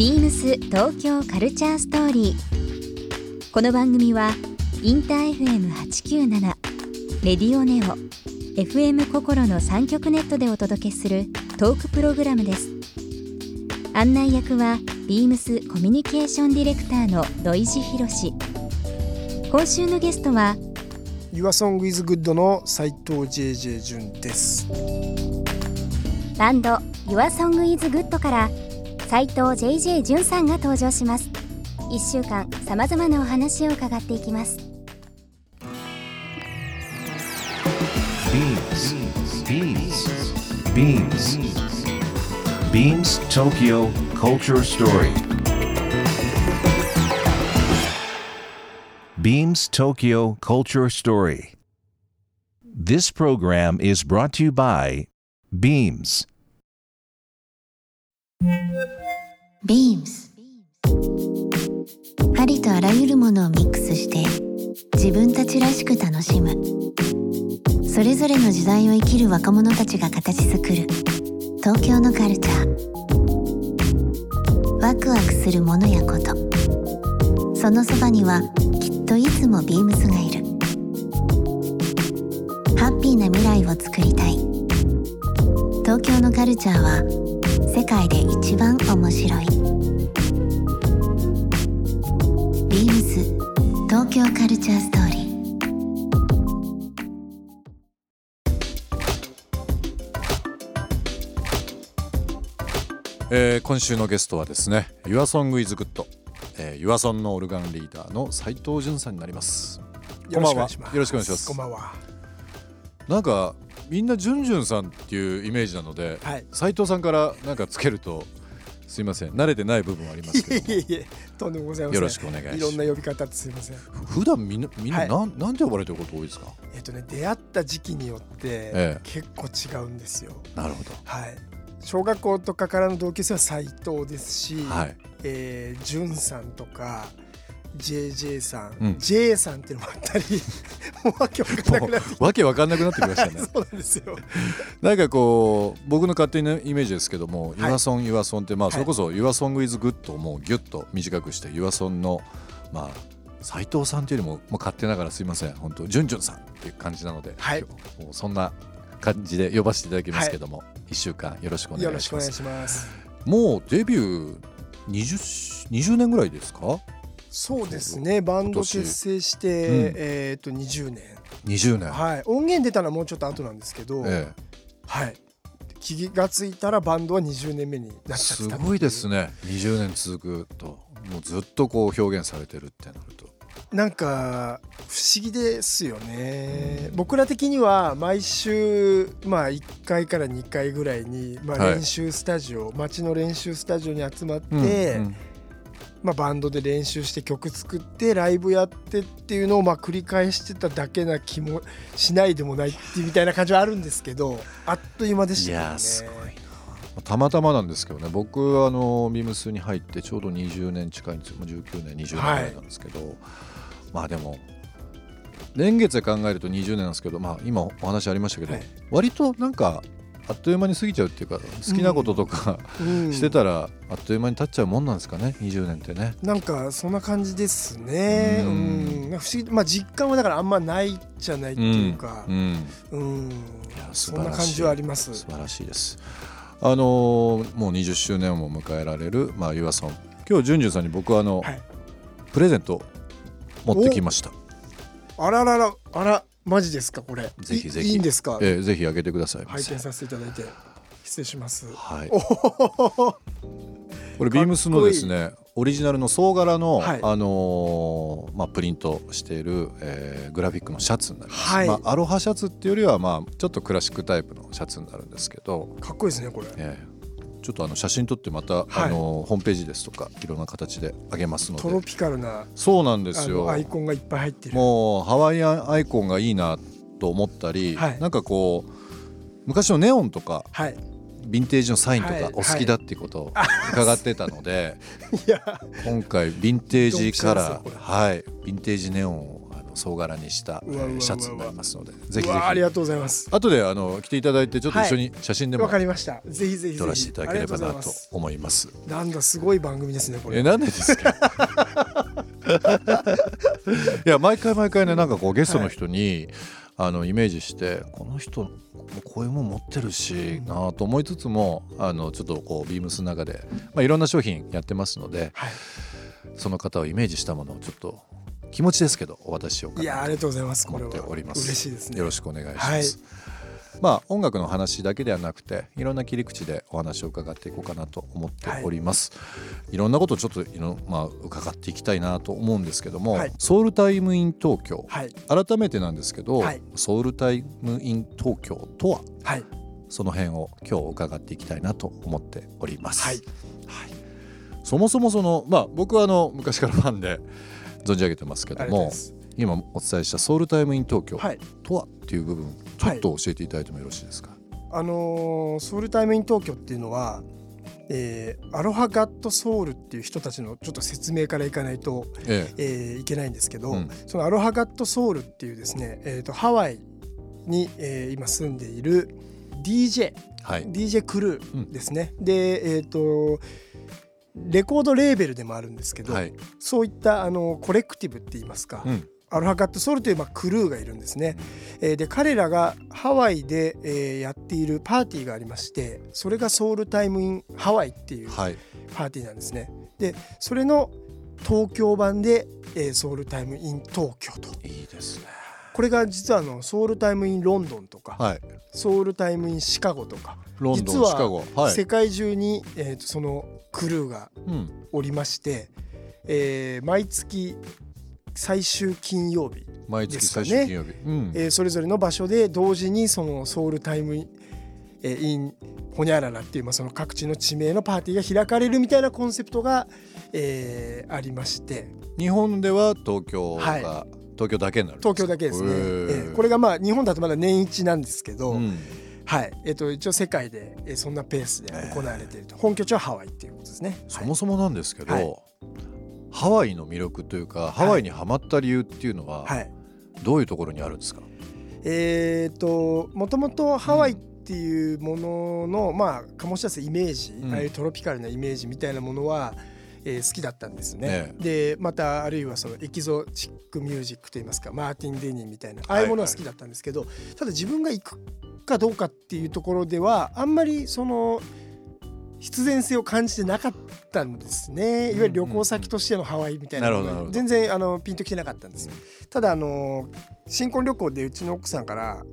ビームス東京カルチャーストーリー。この番組はインター FM897 レディオネオ FM 心の3極ネットでお届けするトークプログラムです。案内役はビームスコミュニケーションディレクターの土井博志。今週のゲストは Your Song is Good の斉藤 JJ 純です。バンド Your Song is Good から斉藤 JJ 純さんが登場します。1週間さまざまなお話を伺っていきます。 BEAMS TOKYO Culture Story BEAMS TOKYO Culture Story. This program is brought to you by BEAMS. BEAMS ありとあらゆるものをミックスして自分たちらしく楽しむ、それぞれの時代を生きる若者たちが形作る東京のカルチャー。ワクワクするものやこと、そのそばにはきっといつもビームスがいる。ハッピーな未来を作りたい。東京のカルチャーは世界で一番面白い。ビームス東京カルチャーストーリー。今週のゲストはですね、Your Song is Good、Your Song のオルガンリーダーの斉藤純さんになります。こんばんは。よろしくお願いします。こんばんは。なんかみんな純純さんっていうイメージなので、はい、斉藤さんからなんかつけるとすいません、慣れてない部分はありますけども。いえ、とんでもございません。よろしくお願いします。いろんな呼び方ってすいません。普段みんななんて呼ばれてること多いですか？出会った時期によって結構違うんですよ。なるほど。はい。小学校とかからの同級生は斉藤ですし、はい、純さんとか JJ さん、うん、J さんっていうのもあったりもうわけわかんなくなってきましたね。そうなんですよ。なんかこう僕の勝手なイメージですけども、Your Song Your Song って、まあ、それこそ Your Song is Good をもうギュッと短くして Your Song の、まあ斉藤さんというよりも、まあ、勝手ながらすいません、本当純純さんっていう感じなので、はい、もうそんな感じで呼ばせていただきますけども、はい、1週間よろしくお願いします。よろしくお願いします。もうデビュー 20年ぐらいですか？そうですね、バンド結成して、20年、はい、音源出たのはもうちょっと後なんですけど、はい、気がついたらバンドは20年目になっちゃってた。すごいですね、20年続くと。もうずっとこう表現されてるってなるとなんか不思議ですよね、うん、僕ら的には毎週、まあ、1回から2回ぐらいに、まあ、練習スタジオ、はい、街の練習スタジオに集まって、うんうん、まあ、バンドで練習して曲作ってライブやってっていうのをまあ繰り返してただけな気もしないでもないってみたいな感じはあるんですけど、あっという間でしたよね。いやすごい。たまたまなんですけどね、僕はビームスに入ってちょうど20年近いんですよ。19年20年ぐらいなんですけど、はい、まあでも年月で考えると20年なんですけど、まあ、今お話ありましたけど、はい、割となんかあっという間に過ぎちゃうっていうか、好きなこととか、うん、してたらあっという間に経っちゃうもんなんですかね、20年ってね。なんかそんな感じですね、うんうん、不思議、まあ、実感はだからあんまないじゃないっていうか、うんうんうん、いや素晴らしい、そんな感じはあります。素晴らしいです。もう20周年を迎えられる、まあ、Your Song、今日純純さんに僕ははい、プレゼント持ってきました。あらマジですか？これぜひぜひいいんですか？ぜひ開けてください。拝見させていただいて失礼します。はい、これビームスのですね、オリジナルの総柄の、はい、まあ、プリントしている、グラフィックのシャツになります。はい、まあ、アロハシャツっていうよりは、まあ、ちょっとクラシックタイプのシャツになるんですけど、かっこいいですねこれ。ちょっと写真撮ってまた、はい、ホームページですとかいろんな形であげますので。トロピカルな、そうなんですよ、アイコンがいっぱい入ってる。もうハワイアンアイコンがいいなと思ったり、はい、なんかこう昔のネオンとか、はい、ヴィンテージのサインとかお好きだっていうことを伺ってたので、はいはい、今回ヴィンテージカラー、はい、ヴィンテージネオンを総柄にしたシャツになりますので、ぜひぜひ。ありがとうございます。後で着ていただいてちょっと一緒に写真でも、はい、分かりました。ぜひぜひ撮らせていただければなと思います。なんだすごい番組ですねこれ。なんでですかいや毎回ね、なんかこうゲストの人に、はい、イメージしてこの人こういうもん持ってるしなと思いつつも、ちょっとこうビームスの中で、いろんな商品やってますので、はい、その方をイメージしたものをちょっと気持ちですけどお渡ししようかなと思っております。嬉しいですね。よろしくお願いします。はい、音楽の話だけではなくていろんな切り口でお話を伺っていこうかなと思っております。はい、いろんなことをちょっと伺っていきたいなと思うんですけども、はい、ソウルタイムイン東京、はい、改めてなんですけど、はい、ソウルタイムイン東京とは、はい、その辺を今日伺っていきたいなと思っております。はいはい、そもそも僕は昔からファンで存じ上げてますけども、今お伝えしたソウルタイムイン東京とはっていう部分、ちょっと教えていただいてもよろしいですか。はい、ソウルタイムイン東京っていうのは、アロハガットソウルっていう人たちのちょっと説明からいかないと、いけないんですけど、そのアロハガットソウルっていうですね、ハワイに、今住んでいる DJ クルーですね。うん、でレコードレーベルでもあるんですけど、はい、そういったコレクティブって言いますか、アロハガットソウルという、クルーがいるんですね。で彼らがハワイで、やっているパーティーがありまして、それがソウルタイムインハワイっていうパーティーなんですね。はい、でそれの東京版で、ソウルタイムイン東京と。いいですね。これが実はソウルタイムインロンドンとか、はい、ソウルタイムインシカゴとか、ロンドン実はシカゴ、はい、世界中に、そのクルーがおりまして、毎月最終金曜日ですかね。毎月最終金曜日、それぞれの場所で同時にそのソウルタイムインホニャララっていう、その各地の地名のパーティーが開かれるみたいなコンセプトが、ありまして、日本では東京が、はい、東京だけになる。東京だけですね。これが日本だとまだ年一なんですけど、一応世界で、そんなペースで行われていると。本拠地はハワイっていうことですね。そもそもなんですけど、はい、ハワイの魅力というか、はい、ハワイにハマった理由っていうのは、はい、どういうところにあるんですか。もともとハワイっていうものの、醸し出すイメージ、ああいうトロピカルなイメージみたいなものは、好きだったんですね。でまたあるいはそのエキゾチックミュージックといいますか、マーティン・デニーみたいなああいうものは好きだったんですけど、はいはい、ただ自分が行くかどうかっていうところではあんまりその必然性を感じてなかったんですね。いわゆる旅行先としてのハワイみたいなのが全然ピンときてなかったんです。ただ新婚旅行でうちの奥さんから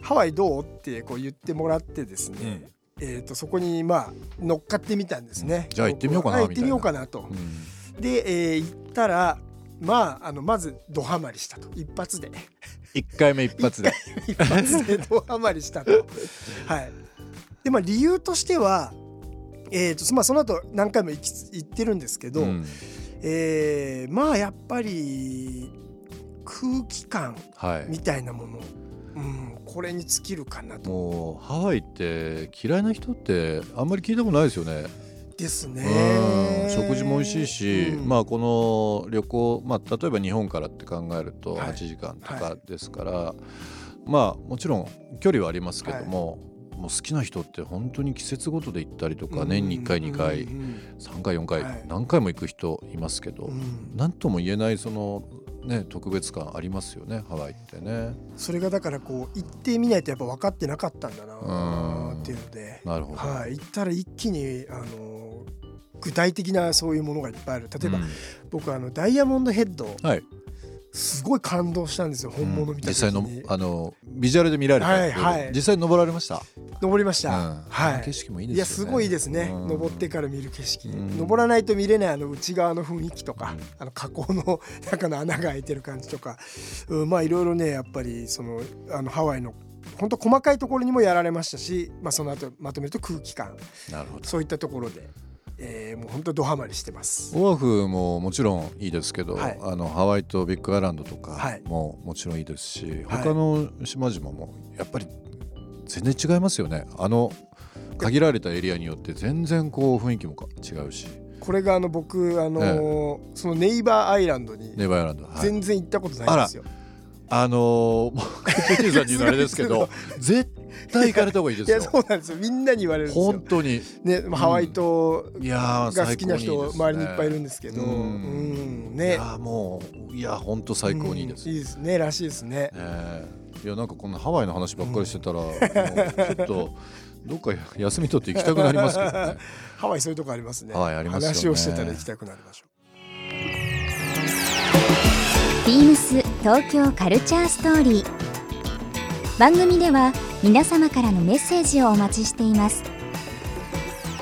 ハワイどうってこう言ってもらってですね、そこに乗っかってみたんですね。じゃあ行ってみようかなみたいな。行ってみようかなと。で、行ったらまずドハマりしたと。一発で1回目一発でドハマりしたとはい。で理由としては、その後何回も行ってるんですけど、やっぱり空気感みたいなもの、はい、これに尽きるかなと。もうハワイって嫌いな人ってあんまり聞いたことないですよね。ですね。食事も美味しいし、この旅行、例えば日本からって考えると8時間とかですから、はいはい、もちろん距離はありますけども、はい、もう好きな人って本当に季節ごとで行ったりとか、年に1回2回3回4回、はい、何回も行く人いますけど、なんとも言えないその特別感ありますよね、ハワイってね。それがだからこう行ってみないとやっぱ分かってなかったんだなっていうので、なるほど、はい、行ったら一気に具体的なそういうものがいっぱいある。例えば、僕ダイヤモンドヘッド、はい、すごい感動したんですよ、本物見た時に。実際のビジュアルで見られた、はいはい、実際に登られました。登りました、はい、景色もいいですよね。いやすごいですね、登ってから見る景色、登らないと見れない内側の雰囲気とか、河口の中の穴が開いてる感じとか、いろいろね、やっぱりそのハワイの本当細かいところにもやられましたし、その後まとめると空気感、なるほど、そういったところでもう本当ドハマりしてます。オアフももちろんいいですけど、はい、ハワイとビッグアイランドとかももちろんいいですし、はい、他の島々もやっぱり全然違いますよね。限られたエリアによって全然こう雰囲気も違うし、これが僕そのネイバーアイランドに全然行ったことないんですよ。チーさんに言うのあれですけど絶対行かれた方がいいですよ。いやそうなんですよ、みんなに言われるんですよ本当に、ね、ハワイ島が好きな人周りにいっぱいいるんですけど、うんね、いやもういや本当最高にいいです、うん、いいですねらしいですね、いやなんかこんなハワイの話ばっかりしてたら、うん、ちょっとどっか休み取って行きたくなりますけどねハワイそういうとこありますね、はい、ありますよね、話をしてたら行きたくなりましょう。ビームス東京カルチャーストーリー、番組では皆様からのメッセージをお待ちしています。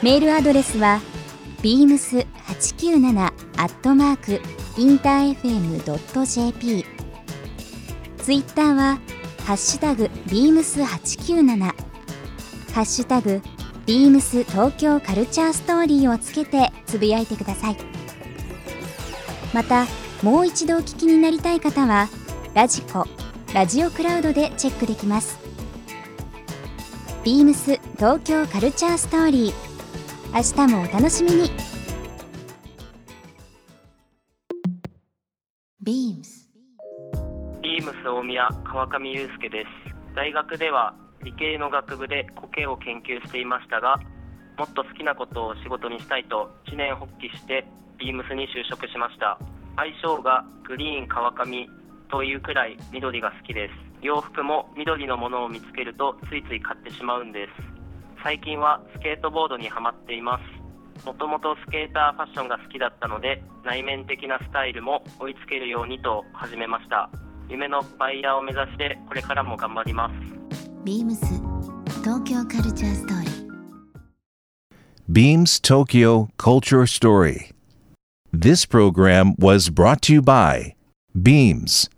メールアドレスは beams897@interfm.jp、 ツイッターはハッシュタグ beams897 ハッシュタグ beams 東京カルチャーストーリーをつけてつぶやいてください。またもう一度お聞きになりたい方はラジコ、ラジオクラウドでチェックできます。ビームス東京カルチャーストーリー、明日もお楽しみに。ビームス大宮川上雄介です。大学では理系の学部で苔を研究していましたが、もっと好きなことを仕事にしたいと一念発起してビームスに就職しました。愛称がグリーン川上というくらい緑が好きです。洋服も緑のものを見つけるとついつい買ってしまうんです。最近はスケートボードにハマっています。もともとスケーターファッションが好きだったので、内面的なスタイルも追いつけるようにと始めました。夢のバイヤーを目指してこれからも頑張ります。ビームス東京カルチャーストーリー。ビームス東京カルチャーストーリー。This program was brought to you by Beams